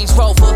Range Rover.